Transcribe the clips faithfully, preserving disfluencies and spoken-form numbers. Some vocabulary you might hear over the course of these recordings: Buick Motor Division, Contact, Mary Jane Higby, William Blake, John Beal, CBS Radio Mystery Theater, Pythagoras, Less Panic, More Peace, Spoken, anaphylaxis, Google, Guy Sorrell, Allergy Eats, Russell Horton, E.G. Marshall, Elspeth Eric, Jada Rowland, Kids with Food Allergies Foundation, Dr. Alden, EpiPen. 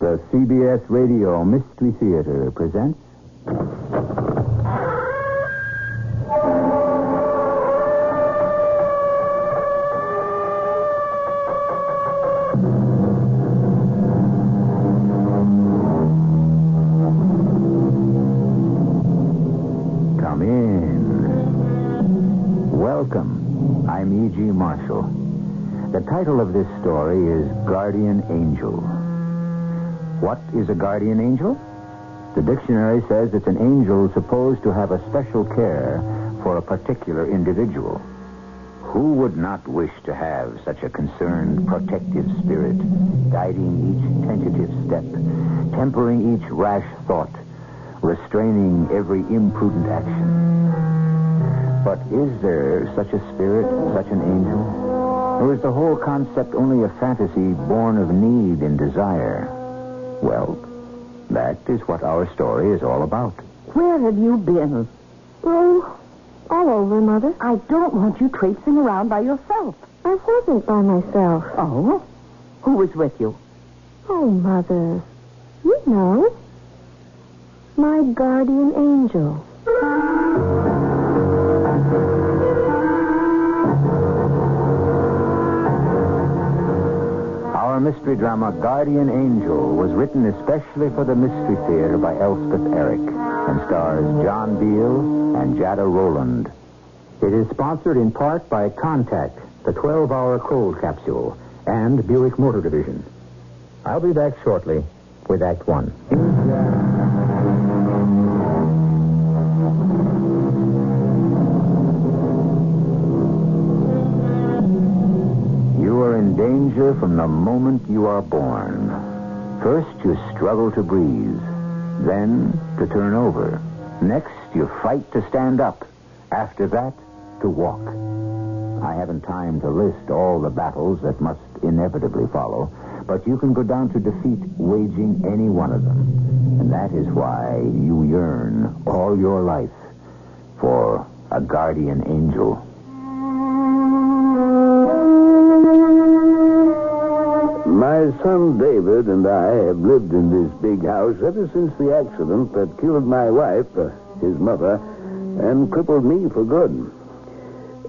The C B S Radio Mystery Theater presents... Come in. Welcome. I'm E G. Marshall. The title of this story is Guardian Angel. What is a guardian angel? The dictionary says it's an angel supposed to have a special care for a particular individual. Who would not wish to have such a concerned, protective spirit, guiding each tentative step, tempering each rash thought, restraining every imprudent action? But is there such a spirit, such an angel? Or is the whole concept only a fantasy born of need and desire? Well, that is what our story is all about. Where have you been? Oh, all over, Mother. I don't want you traipsing around by yourself. I wasn't by myself. Oh? Who was with you? Oh, Mother, you know. My guardian angel. Mystery drama Guardian Angel was written especially for the Mystery Theater by Elspeth Eric and stars John Beal and Jada Rowland. It is sponsored in part by Contact, the twelve-hour cold capsule, and Buick Motor Division. I'll be back shortly with Act One. Danger from the moment you are born. First, you struggle to breathe. Then, to turn over. Next, you fight to stand up. After that, to walk. I haven't time to list all the battles that must inevitably follow, but you can go down to defeat waging any one of them. And that is why you yearn all your life for a guardian angel. My son David and I have lived in this big house ever since the accident that killed my wife, uh, his mother, and crippled me for good.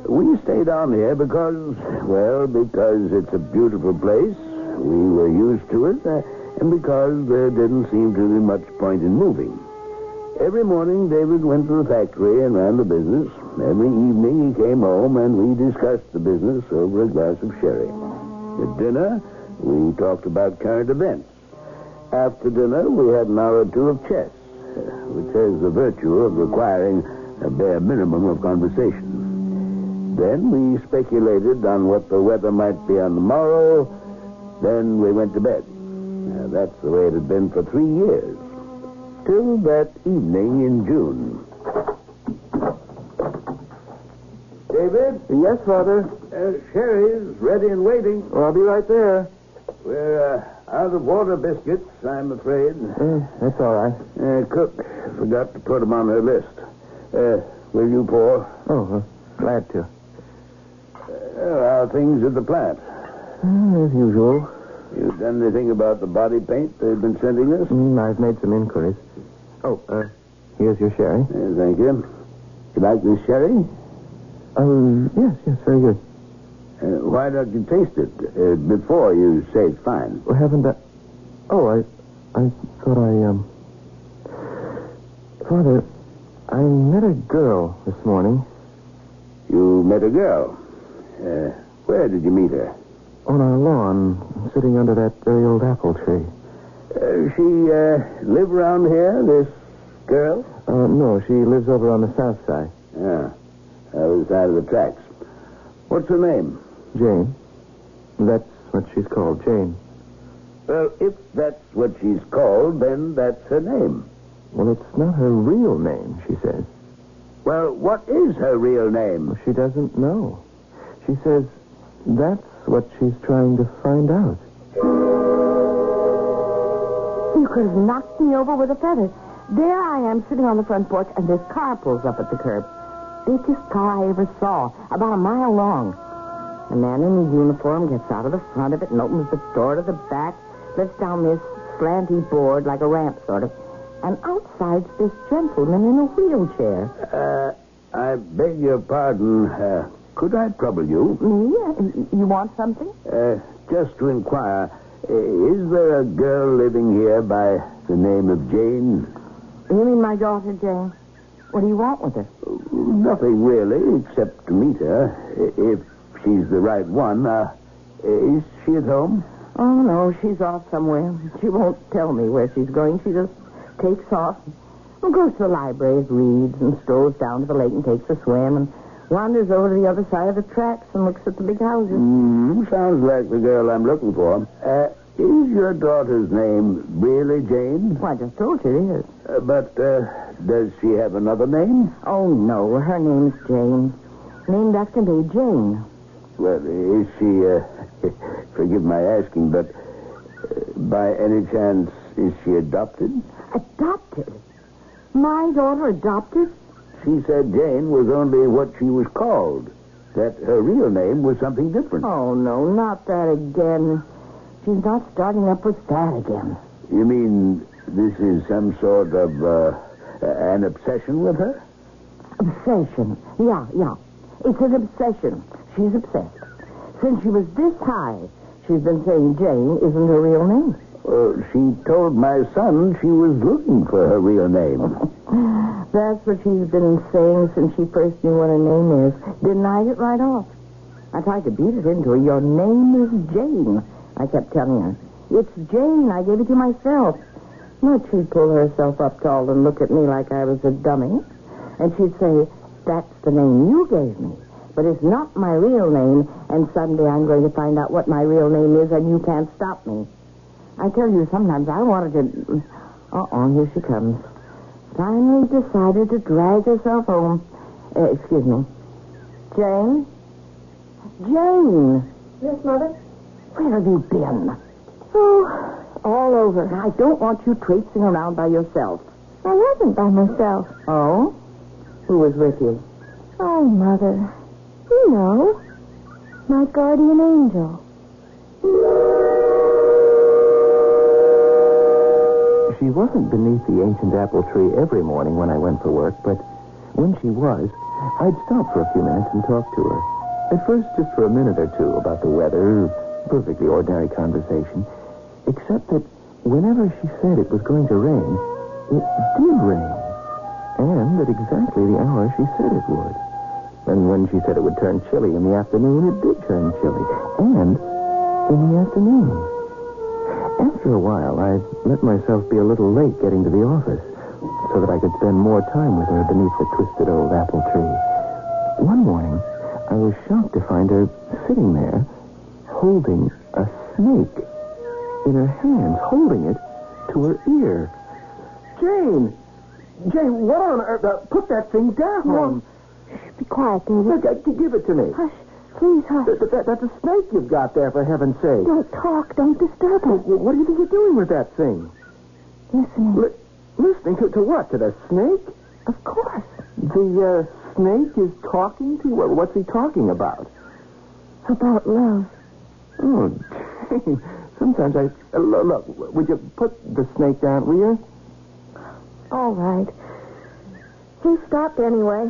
We stayed on here because, well, because it's a beautiful place, we were used to it, uh, and because there didn't seem to be much point in moving. Every morning, David went to the factory and ran the business. Every evening, he came home and we discussed the business over a glass of sherry. At dinner, we talked about current events. After dinner, we had an hour or two of chess, which has the virtue of requiring a bare minimum of conversation. Then we speculated on what the weather might be on the morrow. Then we went to bed. Now, that's the way it had been for three years. Till that evening in June. David? Yes, Father? Uh, sherry's ready and waiting. Oh, I'll be right there. We're uh, out of water biscuits, I'm afraid. Uh, that's all right. Uh, cook forgot to put them on her list. Uh, will you pour? Oh, uh, glad to. Uh, how are things at the plant? Uh, as usual. You done anything about the body paint they've been sending us? Mm, I've made some inquiries. Oh, uh, here's your sherry. Uh, thank you. You like this sherry? Oh, uh, yes, yes, very good. Uh, why don't you taste it uh, before you say it's fine? Well, haven't I... Oh, I... I thought I, um... Father, I met a girl this morning. You met a girl? Uh, where did you meet her? On our lawn, sitting under that very old apple tree. Uh, she, uh, live around here, this girl? Uh, no, she lives over on the south side. Ah. Other side of the tracks. What's her name? Jane. That's what she's called, Jane. Well, if that's what she's called, then that's her name. Well, it's not her real name, she says. Well, what is her real name? Well, she doesn't know. She says that's what she's trying to find out. You could have knocked me over with a feather. There I am sitting on the front porch, and this car pulls up at the curb. Biggest car I ever saw, about a mile long. A man in a uniform gets out of the front of it and opens the door to the back, lifts down this slanty board, like a ramp, sort of. And outside's this gentleman in a wheelchair. Uh, I beg your pardon. Uh, could I trouble you? Me? You want something? Uh, just to inquire, is there a girl living here by the name of Jane? You mean my daughter, Jane? What do you want with her? Nothing, really, except to meet her. If she's the right one, uh, is she at home? Oh, no, she's off somewhere. She won't tell me where she's going. She just takes off and goes to the library, reads, and strolls down to the lake and takes a swim, and wanders over to the other side of the tracks and looks at the big houses. Mm, sounds like the girl I'm looking for. Uh, is your daughter's name really Jane? Well, I just told you it is. Uh, but uh, does she have another name? Oh, no. Her name's Jane. Named after me, Jane. Well, is she, uh, forgive my asking, but uh, by any chance, is she adopted? Adopted? My daughter adopted? She said Jane was only what she was called, that her real name was something different. Oh, no, not that again. She's not starting up with that again. You mean this is some sort of uh, an obsession with her? Obsession. Yeah, yeah. It's an obsession. She's obsessed. Since she was this high, she's been saying Jane isn't her real name. Uh, she told my son she was looking for her real name. That's what she's been saying since she first knew what her name is. Denied it right off. I tried to beat it into her. Your name is Jane, I kept telling her. It's Jane. I gave it to myself. But she'd pull herself up tall and look at me like I was a dummy. And she'd say, that's the name you gave me. But it's not my real name. And someday I'm going to find out what my real name is, and you can't stop me. I tell you, sometimes I wanted to... Uh-oh, here she comes. Finally decided to drag herself home. Uh, excuse me. Jane? Jane! Yes, Mother? Where have you been? Oh, all over. I don't want you traipsing around by yourself. I wasn't by myself. Oh? Who was with you? Oh, Mother. You know, my guardian angel. She wasn't beneath the ancient apple tree every morning when I went for work, but when she was, I'd stop for a few minutes and talk to her. At first, just for a minute or two, about the weather, perfectly ordinary conversation, except that whenever she said it was going to rain, it did rain, and at exactly the hour she said it would. And when she said it would turn chilly in the afternoon, it did turn chilly, and in the afternoon. After a while, I let myself be a little late getting to the office so that I could spend more time with her beneath the twisted old apple tree. One morning, I was shocked to find her sitting there holding a snake in her hands, holding it to her ear. Jane! Jane, what on earth? Uh, put that thing down! Mom. Be quiet, David. Look, uh, give it to me. Hush. Please, hush. That, that, that's a snake you've got there, for heaven's sake. Don't talk. Don't disturb us. Well, what do you think you're doing with that thing? Listening. L- listening to, to what? To the snake? Of course. The uh, snake is talking to you? What's he talking about? About love. Oh, Jane. Sometimes I... Uh, look, would you put the snake down, will you? All right. He stopped anyway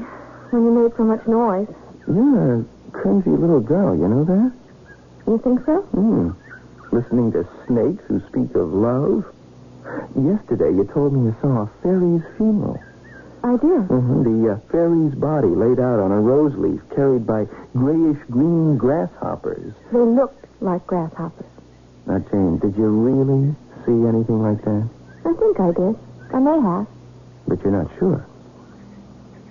when you made so much noise. Yeah, crazy little girl, you know that? You think so? Hmm. Listening to snakes who speak of love. Yesterday you told me you saw a fairy's funeral. I did. Mm-hmm. The uh, fairy's body laid out on a rose leaf carried by grayish-green grasshoppers. They looked like grasshoppers. Now, Jane, did you really see anything like that? I think I did. I may have. But you're not sure.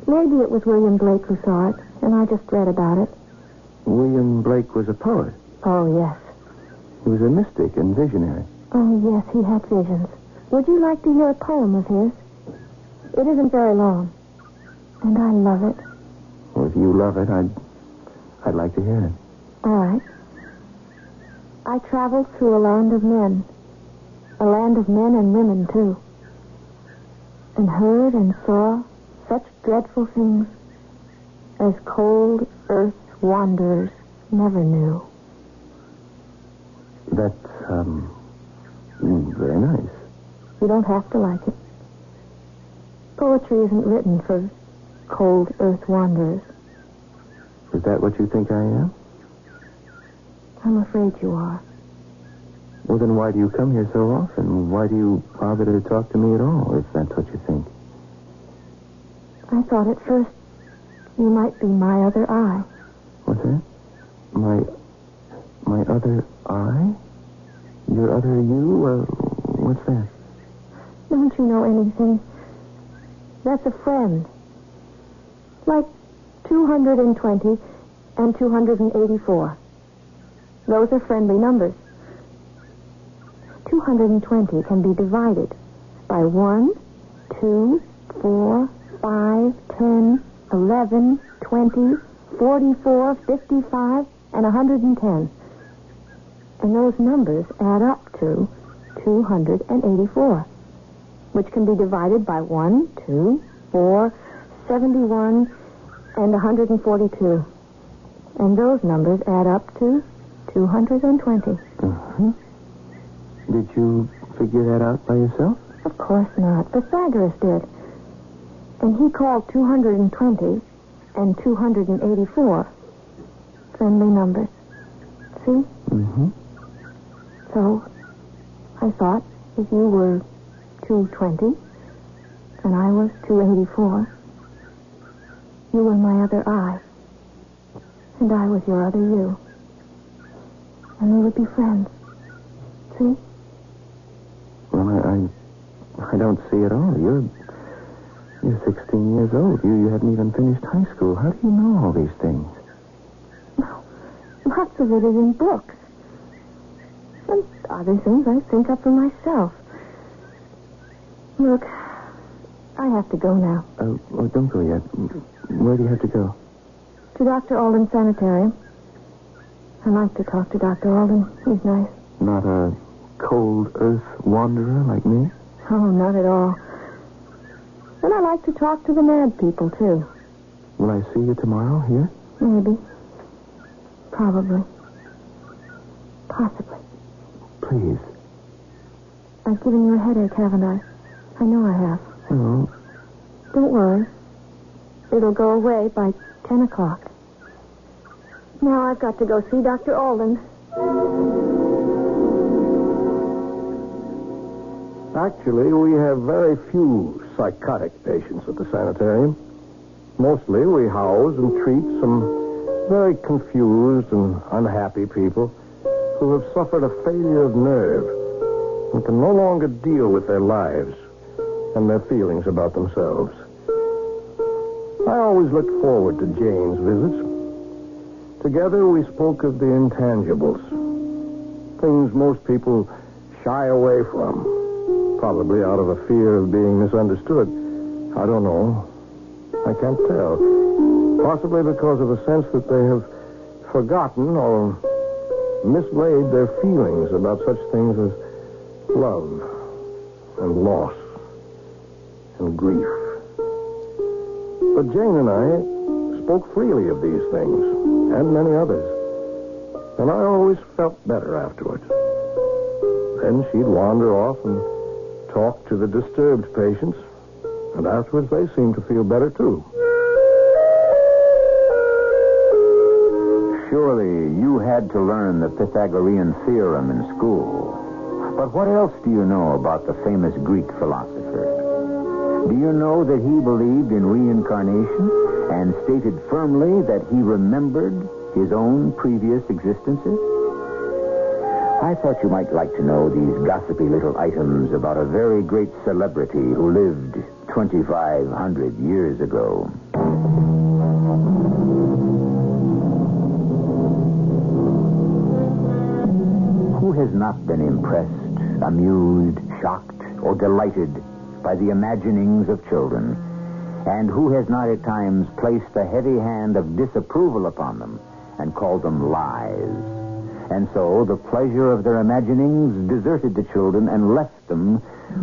Maybe it was William Blake who saw it, and I just read about it. William Blake was a poet. Oh, yes. He was a mystic and visionary. Oh, yes, he had visions. Would you like to hear a poem of his? It isn't very long, and I love it. Well, if you love it, I'd, I'd like to hear it. All right. I traveled through a land of men, a land of men and women, too, and heard and saw such dreadful things as cold earth wanderers never knew. That's, um, very nice. You don't have to like it. Poetry isn't written for cold earth wanderers. Is that what you think I am? I'm afraid you are. Well, then why do you come here so often? Why do you bother to talk to me at all, if that's what you think? I thought at first you might be my other eye. What's that? My... my other eye? Your other you? Uh, what's that? Don't you know anything? That's a friend. Like two hundred twenty and two hundred eighty-four. Those are friendly numbers. two hundred twenty can be divided by one, two, four, five, ten, eleven, twenty, forty-four, fifty-five, and one hundred ten. And those numbers add up to two hundred eighty-four, which can be divided by one, two, four, seventy-one, and one hundred forty-two. And those numbers add up to two hundred twenty. Mm-hmm. Did you figure that out by yourself? Of course not. Pythagoras did. And he called two hundred twenty and two hundred eighty-four friendly numbers. See? Mm-hmm. So, I thought if you were two twenty and I was two eighty-four, you were my other I, and I was your other you. And we would be friends. See? Well, I, I, I don't see at all. You're, you're sixteen years old. You, you haven't even finished high school. How do you know all these things? Well, lots of it is in books. And other things I think up for myself. Look, I have to go now. Oh, uh, well, don't go yet. Where do you have to go? To Doctor Alden's sanitarium. I like to talk to Doctor Alden. He's nice. Not a cold earth wanderer like me? Oh, not at all. And I like to talk to the mad people, too. Will I see you tomorrow here? Maybe. Probably. Possibly. Please. I've given you a headache, haven't I? I know I have. Oh. Don't worry. It'll go away by ten o'clock. Now I've got to go see Doctor Alden. Actually, we have very few psychotic patients at the sanitarium. Mostly we house and treat some very confused and unhappy people who have suffered a failure of nerve and can no longer deal with their lives and their feelings about themselves. I always looked forward to Jane's visits. Together we spoke of the intangibles, things most people shy away from. Probably out of a fear of being misunderstood. I don't know. I can't tell. Possibly because of a sense that they have forgotten or mislaid their feelings about such things as love and loss and grief. But Jane and I spoke freely of these things and many others. And I always felt better afterwards. Then she'd wander off and talk to the disturbed patients, and afterwards they seem to feel better, too. Surely you had to learn the Pythagorean theorem in school. But what else do you know about the famous Greek philosopher? Do you know that he believed in reincarnation and stated firmly that he remembered his own previous existences? I thought you might like to know these gossipy little items about a very great celebrity who lived twenty-five hundred years ago. Who has not been impressed, amused, shocked, or delighted by the imaginings of children? And who has not at times placed the heavy hand of disapproval upon them and called them lies? And so the pleasure of their imaginings deserted the children and left them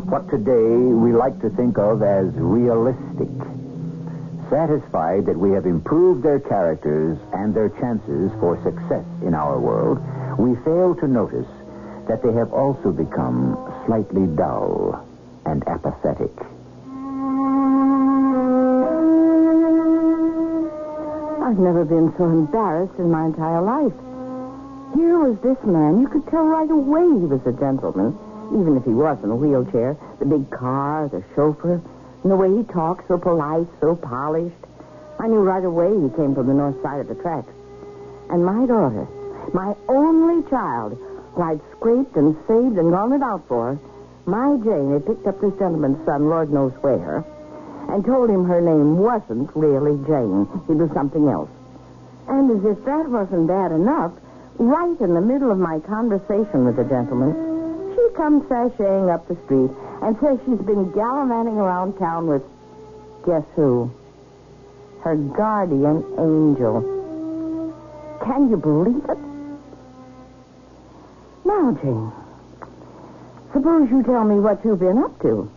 what today we like to think of as realistic. Satisfied that we have improved their characters and their chances for success in our world, we fail to notice that they have also become slightly dull, and apathetic. I've never been so embarrassed in my entire life. Here was this man. You could tell right away he was a gentleman, even if he was in a wheelchair. The big car, the chauffeur, and the way he talked, so polite, so polished. I knew right away he came from the north side of the tracks. And my daughter, my only child, who I'd scraped and saved and gone it out for, my Jane had picked up this gentleman's son, Lord knows where, and told him her name wasn't really Jane. It was something else. And as if that wasn't bad enough, right in the middle of my conversation with the gentleman, she comes sashaying up the street and says she's been gallivanting around town with, guess who? Her guardian angel. Can you believe it? Now, Jane, suppose you tell me what you've been up to.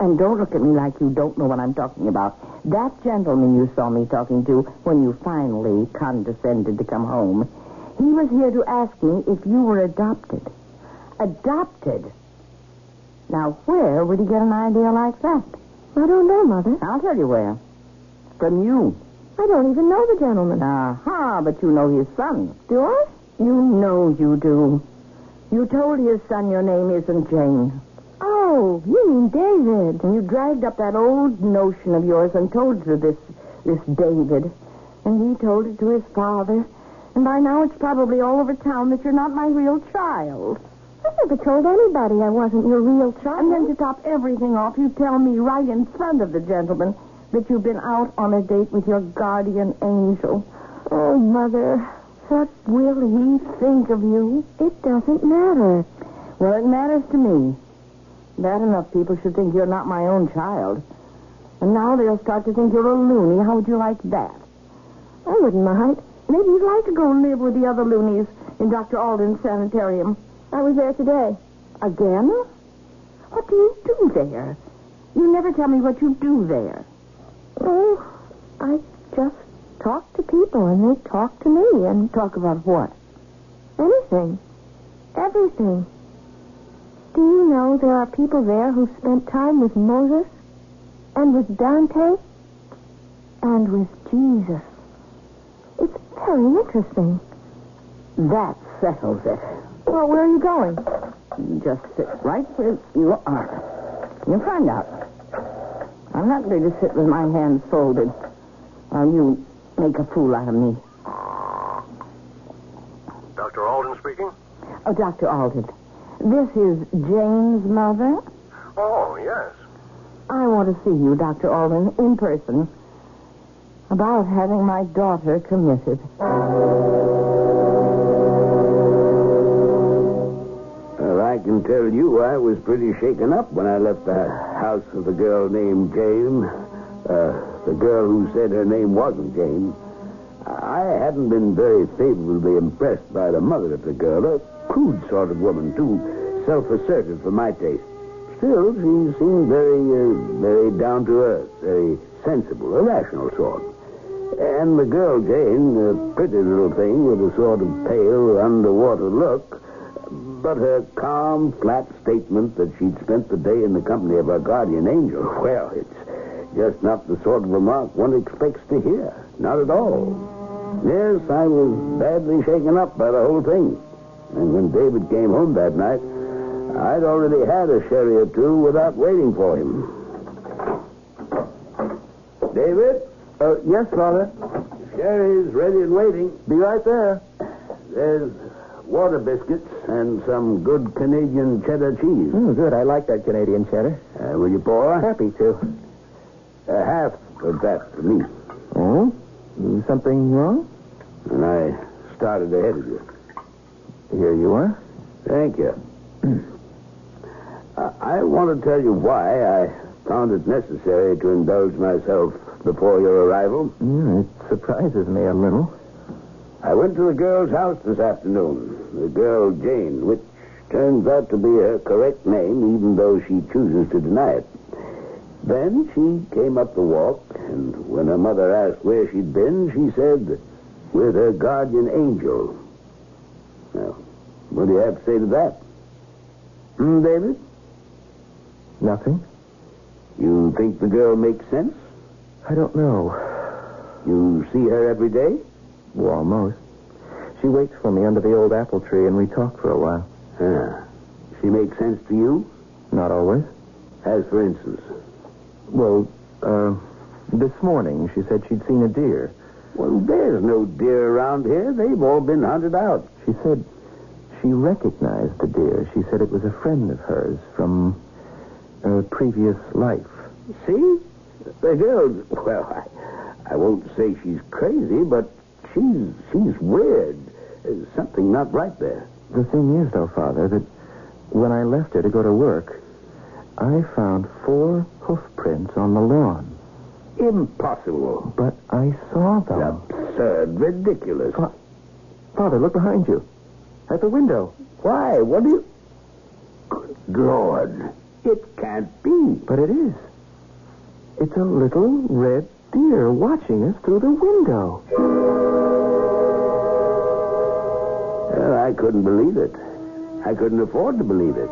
And don't look at me like you don't know what I'm talking about. That gentleman you saw me talking to when you finally condescended to come home, he was here to ask me if you were adopted. Adopted? Now, where would he get an idea like that? I don't know, Mother. I'll tell you where. From you. I don't even know the gentleman. Aha, but you know his son. Do I? You know you do. You told his son your name isn't Jane. Oh, you mean David. And you dragged up that old notion of yours and told her this, this David. And he told it to his father. And by now it's probably all over town that you're not my real child. I never told anybody I wasn't your real child. And then to top everything off, you tell me right in front of the gentleman that you've been out on a date with your guardian angel. Oh, Mother... what will he think of you? It doesn't matter. Well, it matters to me. Bad enough people should think you're not my own child. And now they'll start to think you're a loony. How would you like that? I wouldn't mind. Maybe you'd like to go live with the other loonies in Doctor Alden's sanitarium. I was there today. Again? What do you do there? You never tell me what you do there. Oh, I just... talk to people, and they talk to me. And talk about what? Anything. Everything. Do you know there are people there who spent time with Moses, and with Dante, and with Jesus? It's very interesting. That settles it. Well, where are you going? Just sit right where you are. You'll find out. I'm not going to sit with my hands folded. Are you... make a fool out of me. Doctor Alden speaking? Oh, Doctor Alden. This is Jane's mother? Oh, yes. I want to see you, Doctor Alden, in person, about having my daughter committed. Well, I can tell you I was pretty shaken up when I left the house with a girl named Jane. Uh... The girl who said her name wasn't Jane. I hadn't been very favorably impressed by the mother of the girl, a crude sort of woman, too self-assertive for my taste. Still, she seemed very, uh, very down-to-earth, very sensible, a rational sort. And the girl Jane, a pretty little thing with a sort of pale, underwater look, but her calm, flat statement that she'd spent the day in the company of her guardian angel, well, it's... just not the sort of remark one expects to hear. Not at all. Yes, I was badly shaken up by the whole thing. And when David came home that night, I'd already had a sherry or two without waiting for him. David? Uh, yes, Father? Sherry's ready and waiting. Be right there. There's water biscuits and some good Canadian cheddar cheese. Mm, good. I like that Canadian cheddar. Uh, will you pour? Happy to. Uh, half of that for me. Oh? Something wrong? And I started ahead of you. Here you are. Thank you. uh, I want to tell you why I found it necessary to indulge myself before your arrival. Mm, it surprises me a little. I went to the girl's house this afternoon. The girl Jane, which turns out to be her correct name, even though she chooses to deny it. Then she came up the walk, and when her mother asked where she'd been, she said, with her guardian angel. Now, what do you have to say to that? Hmm, David? Nothing. You think the girl makes sense? I don't know. You see her every day? Well, almost. She waits for me under the old apple tree, and we talk for a while. Ah. She makes sense to you? Not always. As, for instance? Well, uh, this morning she said she'd seen a deer. Well, there's no deer around here. They've all been hunted out. She said she recognized the deer. She said it was a friend of hers from a previous life. See? The girl, well, I, I won't say she's crazy, but she's, she's weird. There's something not right there. The thing is, though, Father, that when I left her to go to work, I found four hoof prints on the lawn. Impossible. But I saw them. Absurd, ridiculous. Fa- Father, look behind you. At the window. Why? What do you... Good Lord. It can't be. But it is. It's a little red deer watching us through the window. Well, I couldn't believe it. I couldn't afford to believe it.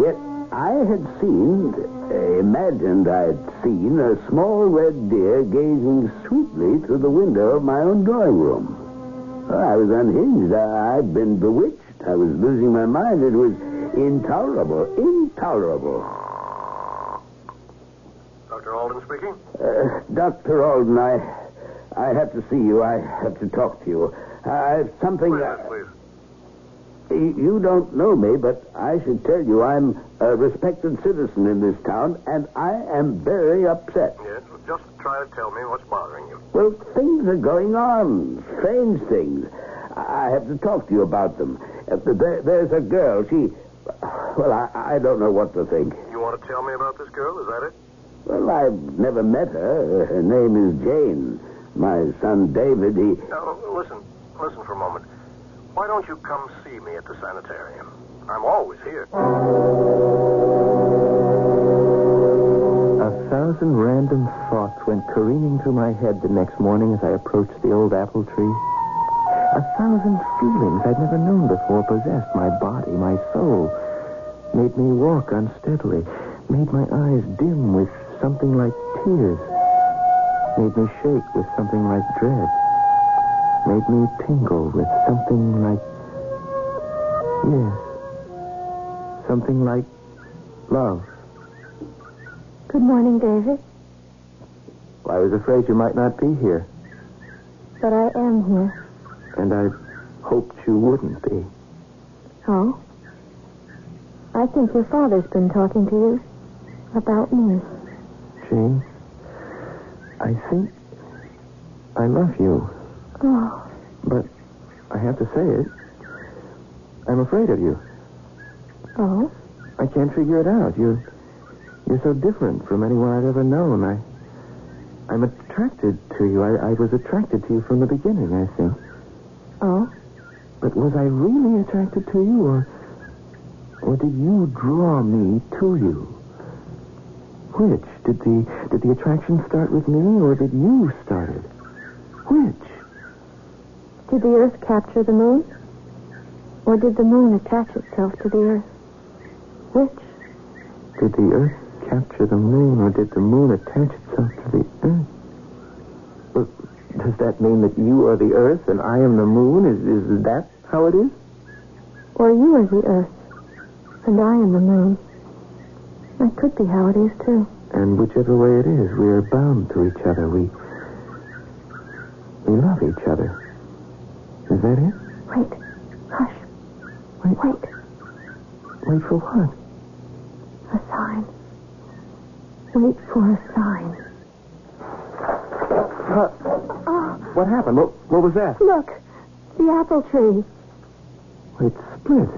Yet I had seen, uh, imagined I'd seen a small red deer gazing sweetly through the window of my own drawing room. Well, I was unhinged. I, I'd been bewitched. I was losing my mind. It was intolerable. Intolerable. Doctor Alden speaking? Uh, Doctor Alden, I, I have to see you. I have to talk to you. I have something... Please, uh, please. You don't know me, but I should tell you I'm a respected citizen in this town, and I am very upset. Yes, well, just try to tell me what's bothering you. Well, things are going on. Strange things. I have to talk to you about them. There's a girl. She... Well, I, I don't know what to think. You want to tell me about this girl? Is that it? Well, I've never met her. Her name is Jane. My son David, he... Now, listen. Listen for a moment. Why don't you come see me at the sanitarium? I'm always here. A thousand random thoughts went careening through my head the next morning as I approached the old apple tree. A thousand feelings I'd never known before possessed my body, my soul. Made me walk unsteadily. Made my eyes dim with something like tears. Made me shake with something like dread. Made me tingle with something like... Yes. Something like love. Good morning, David. Well, I was afraid you might not be here. But I am here. And I hoped you wouldn't be. Oh? I think your father's been talking to you about me. Jane, I think I love you. Oh. But I have to say it. I'm afraid of you. Oh? I can't figure it out. You're, you're so different from anyone I've ever known. I, I'm attracted to you. I, I was attracted to you from the beginning, I think. Oh? But was I really attracted to you, or, or did you draw me to you? Which? Did the, did the attraction start with me, or did you start it? Which? Did the earth capture the moon? Or did the moon attach itself to the earth? Which? Did the earth capture the moon, or did the moon attach itself to the earth? Well, does that mean that you are the earth and I am the moon? Is, is that how it is? Or you are the earth and I am the moon. That could be how it is, too. And whichever way it is, we are bound to each other. We, we love each other. Is that it? Wait. Hush. Wait. Wait. Wait for what? A sign. Wait for a sign. Uh, oh. What happened? What, what was that? Look. The apple tree. It's split.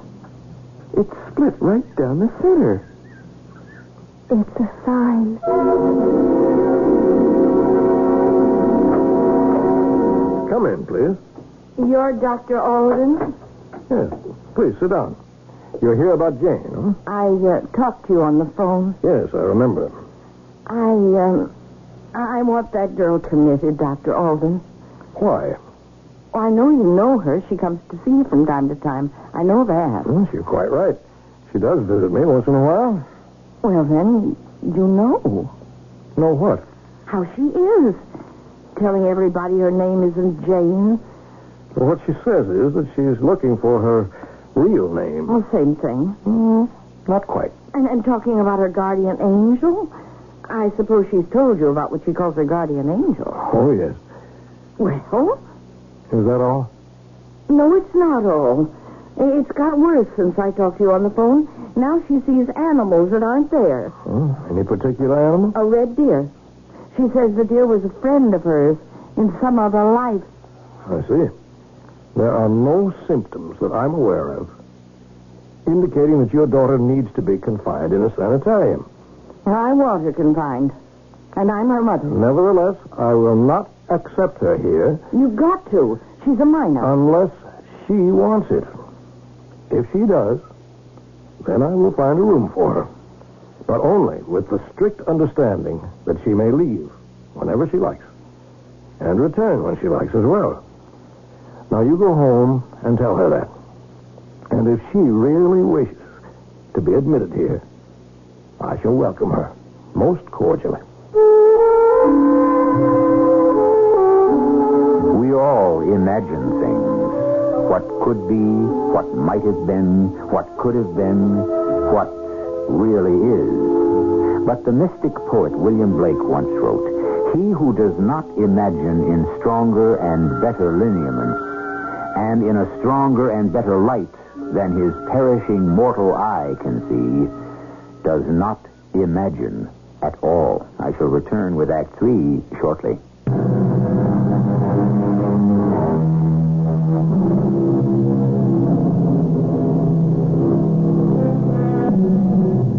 It's split right down the center. It's a sign. Come in, please. You're Doctor Alden? Yes. Please, sit down. You're here about Jane, huh? I uh, talked to you on the phone. Yes, I remember. I, um... I want that girl committed, Doctor Alden. Why? Well, I know you know her. She comes to see you from time to time. I know that. Well, she's quite right. She does visit me once in a while. Well, then, you know. Know what? How she is. Telling everybody her name isn't Jane. Well, what she says is that she's looking for her real name. Well, same thing. Mm, not quite. And, and talking about her guardian angel? I suppose she's told you about what she calls her guardian angel. Oh, yes. Well? Is that all? No, it's not all. It's got worse since I talked to you on the phone. Now she sees animals that aren't there. Oh, any particular animal? A red deer. She says the deer was a friend of hers in some other life. I see. There are no symptoms that I'm aware of indicating that your daughter needs to be confined in a sanitarium. I want her confined. And I'm her mother. Nevertheless, I will not accept her here. You've got to. She's a minor. Unless she wants it. If she does, then I will find a room for her. But only with the strict understanding that she may leave whenever she likes. And return when she likes as well. Now you go home and tell her that. And if she really wishes to be admitted here, I shall welcome her most cordially. We all imagine things. What could be, what might have been, what could have been, what really is. But the mystic poet William Blake once wrote, "He who does not imagine in stronger and better lineaments, and in a stronger and better light than his perishing mortal eye can see, does not imagine at all." I shall return with Act Three shortly.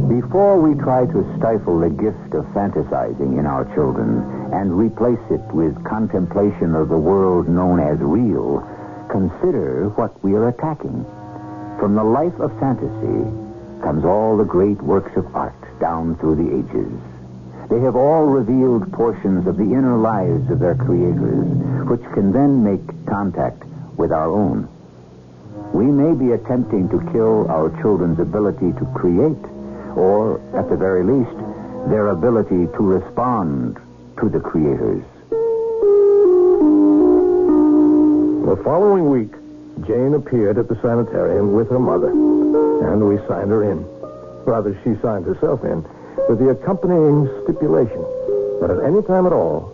Before we try to stifle the gift of fantasizing in our children and replace it with contemplation of the world known as real, consider what we are attacking. From the life of fantasy comes all the great works of art down through the ages. They have all revealed portions of the inner lives of their creators, which can then make contact with our own. We may be attempting to kill our children's ability to create, or, at the very least, their ability to respond to the creators. The following week, Jane appeared at the sanitarium with her mother, and we signed her in. Rather, she signed herself in, with the accompanying stipulation that at any time at all,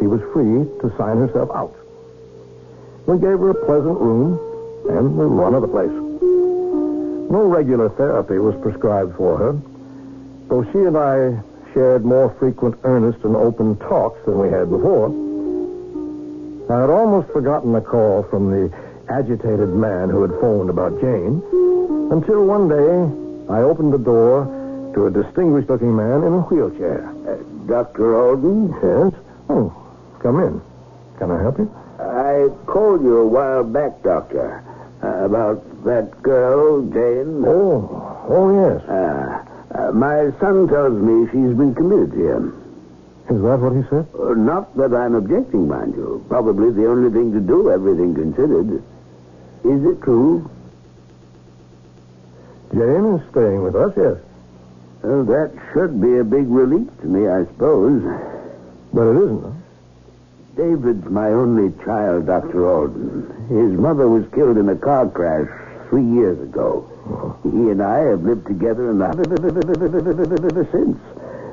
she was free to sign herself out. We gave her a pleasant room and the run of the place. No regular therapy was prescribed for her, though she and I shared more frequent, earnest, and open talks than we had before. I had almost forgotten the call from the agitated man who had phoned about Jane, until one day I opened the door to a distinguished-looking man in a wheelchair. Uh, Doctor Alden? Yes? Oh, come in. Can I help you? I called you a while back, Doctor, uh, about that girl, Jane. Oh, oh, yes. Uh, uh, my son tells me she's been committed to him. Is that what he said? Uh, not that I'm objecting, mind you. Probably the only thing to do, everything considered. Is it true? Jane is staying with us, yes. Well, that should be a big relief to me, I suppose. But it isn't. David's my only child, Doctor Alden. His mother was killed in a car crash three years ago. Oh. He and I have lived together in the house since.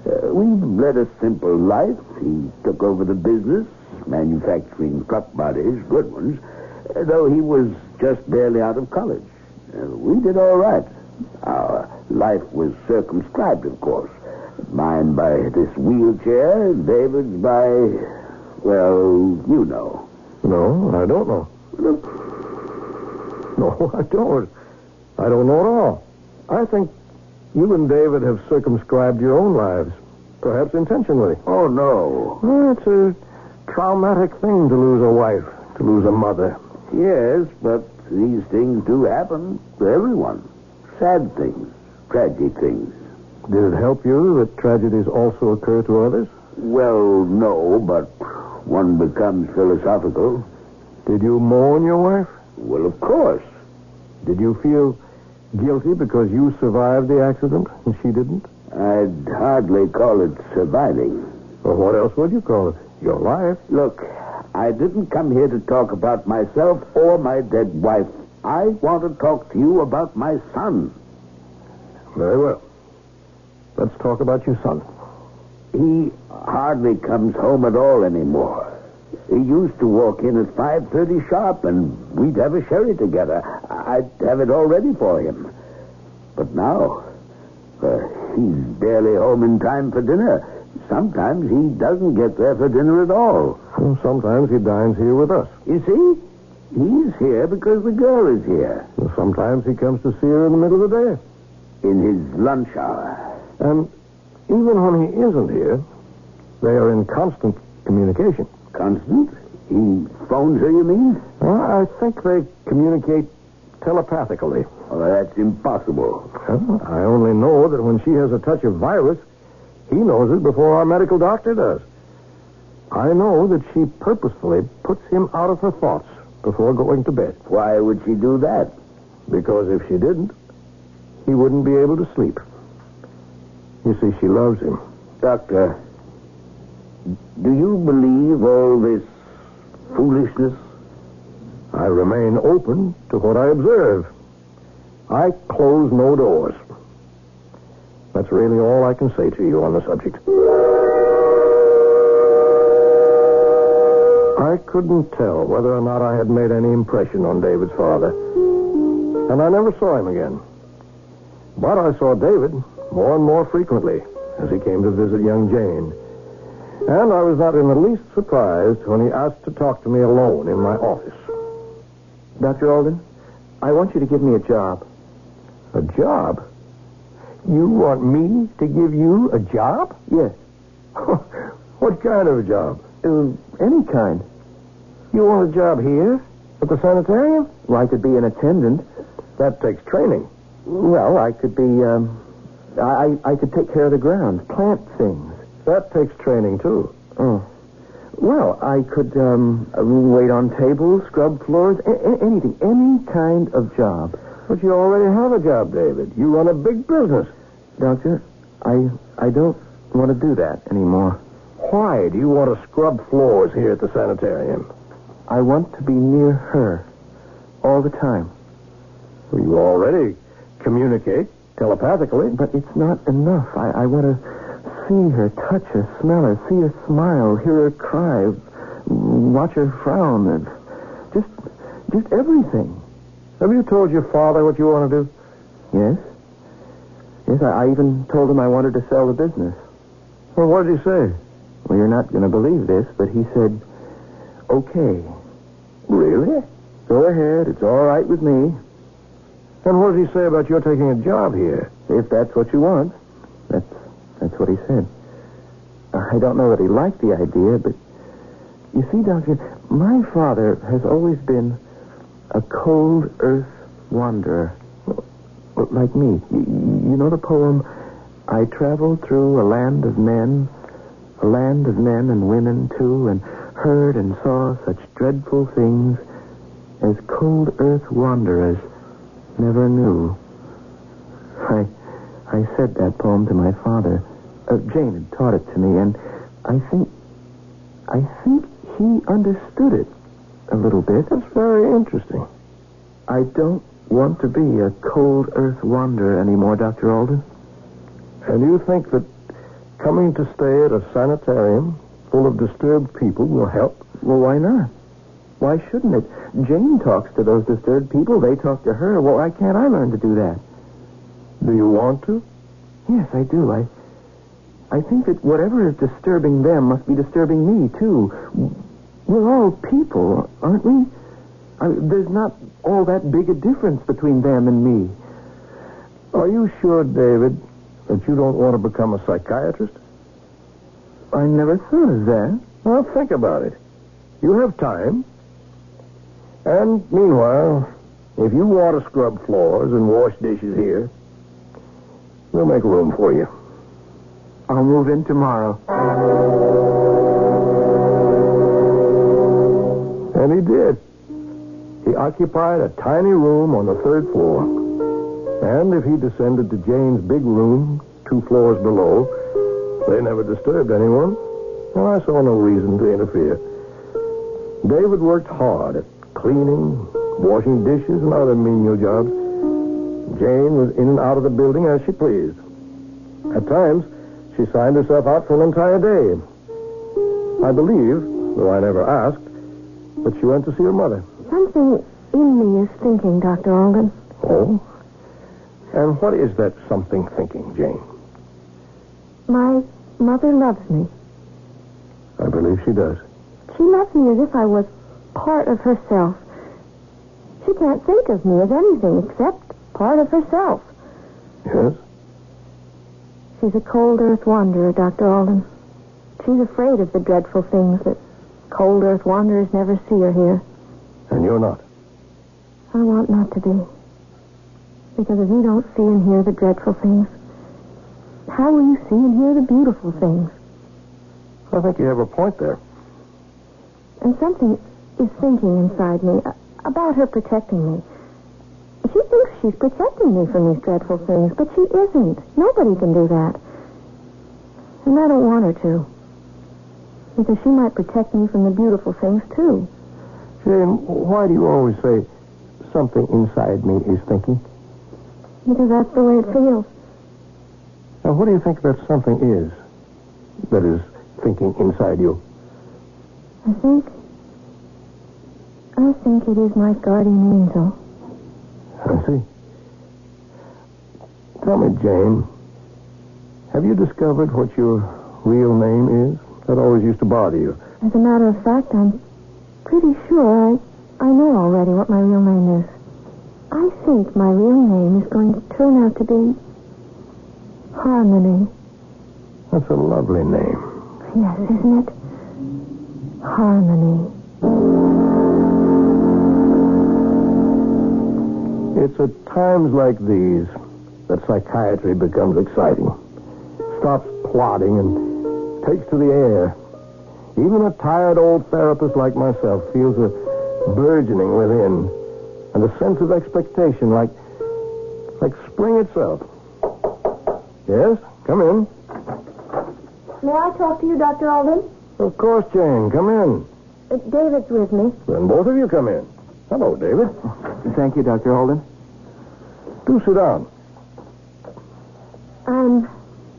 Uh, we've led a simple life. He took over the business, manufacturing truck bodies, good ones, though he was just barely out of college. Uh, we did all right. Our life was circumscribed, of course. Mine by this wheelchair, David's by, well, you know. No, I don't know. No, I don't. I don't know at all. I think you and David have circumscribed your own lives, perhaps intentionally. Oh, no. Well, it's a traumatic thing to lose a wife, to lose a mother. Yes, but these things do happen to everyone. Sad things, tragic things. Did it help you that tragedies also occur to others? Well, no, but one becomes philosophical. Did you mourn your wife? Well, of course. Did you feel guilty because you survived the accident and she didn't? I'd hardly call it surviving. Well, what else would you call it? Your life. Look, I didn't come here to talk about myself or my dead wife. I want to talk to you about my son. Very well. Let's talk about your son. He hardly comes home at all anymore. He used to walk in at five thirty sharp, and we'd have a sherry together. I'd have it all ready for him. But now, uh, he's barely home in time for dinner. Sometimes he doesn't get there for dinner at all. Well, sometimes he dines here with us. You see? He's here because the girl is here. Well, sometimes he comes to see her in the middle of the day. In his lunch hour. And even when he isn't here, they are in constant communication. Constant? He phones her, you mean? Well, I think they communicate telepathically. Oh, that's impossible. Well, I only know that when she has a touch of virus, he knows it before our medical doctor does. I know that she purposefully puts him out of her thoughts before going to bed. Why would she do that? Because if she didn't, he wouldn't be able to sleep. You see, she loves him. Doctor, do you believe all this foolishness? I remain open to what I observe. I close no doors. That's really all I can say to you on the subject. I couldn't tell whether or not I had made any impression on David's father. And I never saw him again. But I saw David more and more frequently as he came to visit young Jane. And I was not in the least surprised when he asked to talk to me alone in my office. Doctor Alden, I want you to give me a job. A job? You want me to give you a job? Yes. What kind of a job? Uh, any kind. You want a job here? At the sanitarium? Well, I could be an attendant. That takes training. Well, I could be, um... I, I could take care of the ground, plant things. That takes training, too. Oh. Well, I could, um, wait on tables, scrub floors, a- a- anything, any kind of job. But you already have a job, David. You run a big business. Doctor, I I don't want to do that anymore. Why do you want to scrub floors here at the sanitarium? I want to be near her all the time. Well, you already communicate telepathically. But it's not enough. I, I want to see her, touch her, smell her, see her smile, hear her cry, watch her frown, and just, just everything. Have you told your father what you want to do? Yes. Yes, I, I even told him I wanted to sell the business. Well, what did he say? Well, you're not going to believe this, but he said, okay. Really? Go ahead. It's all right with me. And what did he say about your taking a job here? If that's what you want. That's, that's what he said. I don't know that he liked the idea, but... You see, Doctor, my father has always been... a cold earth wanderer, like me. You know the poem, I traveled through a land of men, a land of men and women too, and heard and saw such dreadful things as cold earth wanderers never knew. I, I said that poem to my father. Uh, Jane had taught it to me, and I think, I think he understood it. A little bit. That's very interesting. I don't want to be a cold earth wanderer anymore, Doctor Alden. And you think that coming to stay at a sanitarium full of disturbed people will help? Well, why not? Why shouldn't it? Jane talks to those disturbed people. They talk to her. Well, why can't I learn to do that? Do you want to? Yes, I do. I, I think that whatever is disturbing them must be disturbing me, too. We're all people, aren't we? I mean, there's not all that big a difference between them and me. Are you sure, David, that you don't want to become a psychiatrist? I never thought of that. Well, think about it. You have time. And meanwhile, if you want to scrub floors and wash dishes here, we'll make room for you. I'll move in tomorrow. And he did. He occupied a tiny room on the third floor. And if he descended to Jane's big room, two floors below. They never disturbed anyone, and I saw no reason to interfere. David worked hard at cleaning, washing dishes, and other menial jobs. Jane was in and out of the building as she pleased. At times, she signed herself out for an entire day. I believe, though I never asked, that she went to see her mother. Something in me is thinking, Doctor Alden. Oh? And what is that something thinking, Jane? My mother loves me. I believe she does. She loves me as if I was part of herself. She can't think of me as anything except part of herself. Yes? She's a cold earth wanderer, Doctor Alden. She's afraid of the dreadful things that cold earth wanderers never see or hear. And you're not? I want not to be. Because if you don't see and hear the dreadful things, how will you see and hear the beautiful things? I think you have a point there. And something is thinking inside me about her protecting me. She thinks she's protecting me from these dreadful things, but she isn't. Nobody can do that. And I don't want her to. Because she might protect me from the beautiful things, too. Jane, why do you always say something inside me is thinking? Because that's the way it feels. Now, what do you think that something is that is thinking inside you? I think... I think it is my guardian angel. I see. Tell me, Jane, have you discovered what your real name is? That always used to bother you. As a matter of fact, I'm pretty sure I, I know already what my real name is. I think my real name is going to turn out to be Harmony. That's a lovely name. Yes, isn't it? Harmony. It's at times like these that psychiatry becomes exciting. Stops plodding and takes to the air. Even a tired old therapist like myself feels a burgeoning within and a sense of expectation like, like spring itself. Yes, come in. May I talk to you, Doctor Alden? Of course, Jane. Come in. Uh, David's with me. Then both of you come in. Hello, David. Thank you, Doctor Alden. Do sit down. I'm...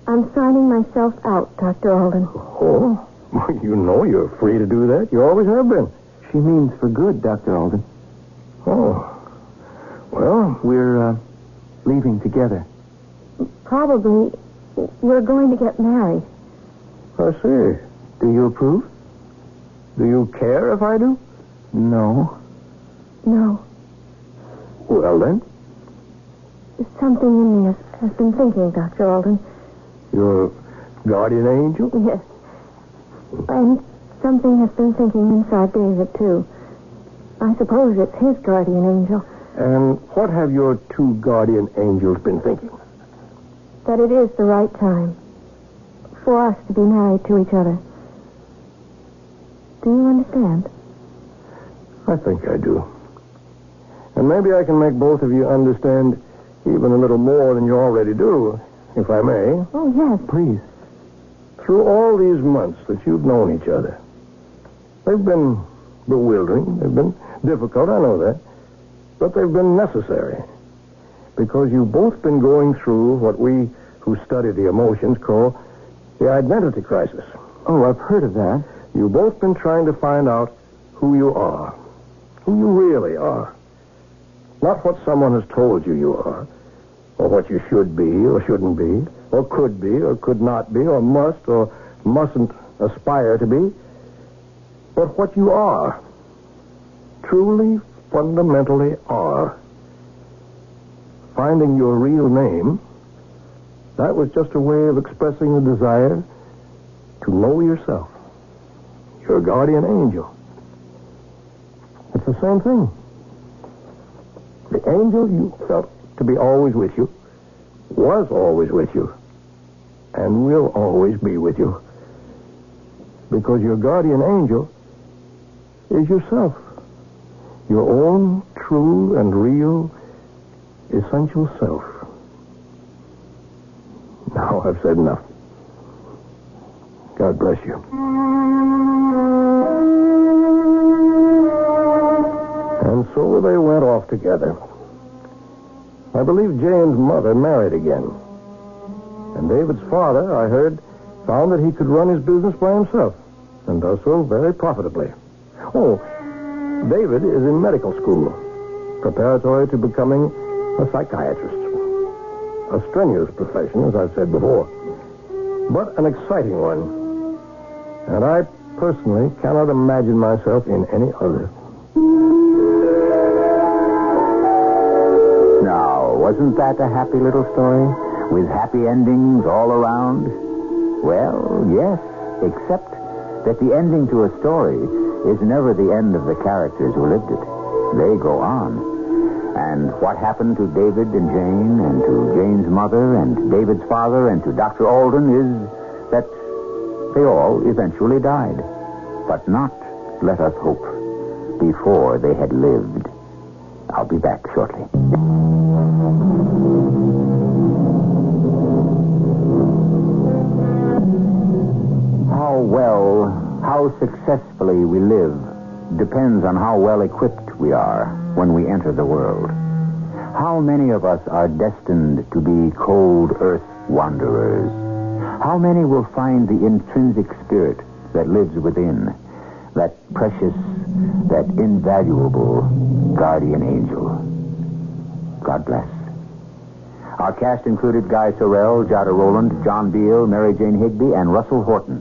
I'm signing myself out, Doctor Alden. Oh? Well, you know you're free to do that. You always have been. She means for good, Doctor Alden. Oh. Well, we're, uh, leaving together. Probably we're going to get married. I see. Do you approve? Do you care if I do? No. No. Well, then? Something in me has been thinking, Doctor Alden. Your guardian angel? Yes. And something has been thinking inside David, too. I suppose it's his guardian angel. And what have your two guardian angels been thinking? That it is the right time for us to be married to each other. Do you understand? I think I do. And maybe I can make both of you understand even a little more than you already do, if I may. Oh, yes. Please. Through all these months that you've known each other, they've been bewildering, they've been difficult, I know that, but they've been necessary. Because you've both been going through what we who study the emotions call the identity crisis. Oh, I've heard of that. You've both been trying to find out who you are, who you really are. Not what someone has told you you are, or what you should be or shouldn't be, or could be or could not be, or must or mustn't aspire to be, but what you are, truly, fundamentally are. Finding your real name, that was just a way of expressing the desire to know yourself, your guardian angel. It's the same thing. The angel you felt to be always with you, was always with you, and will always be with you. Because your guardian angel is yourself, your own true and real essential self. Now I've said enough. God bless you. And so they went off together. I believe Jane's mother married again. And David's father, I heard, found that he could run his business by himself, and does so very profitably. Oh, David is in medical school, preparatory to becoming a psychiatrist. A strenuous profession, as I've said before, but an exciting one. And I personally cannot imagine myself in any other. Now, wasn't that a happy little story? With happy endings all around? Well, yes, except that the ending to a story is never the end of the characters who lived it. They go on. And what happened to David and Jane, and to Jane's mother, and David's father, and to Doctor Alden is that they all eventually died. But not, let us hope, before they had lived. I'll be back shortly. How well, how successfully we live depends on how well equipped we are when we enter the world. How many of us are destined to be cold earth wanderers? How many will find the intrinsic spirit that lives within, that precious, that invaluable guardian angel? God bless. Our cast included Guy Sorrell, Jada Rowland, John Beal, Mary Jane Higby, and Russell Horton.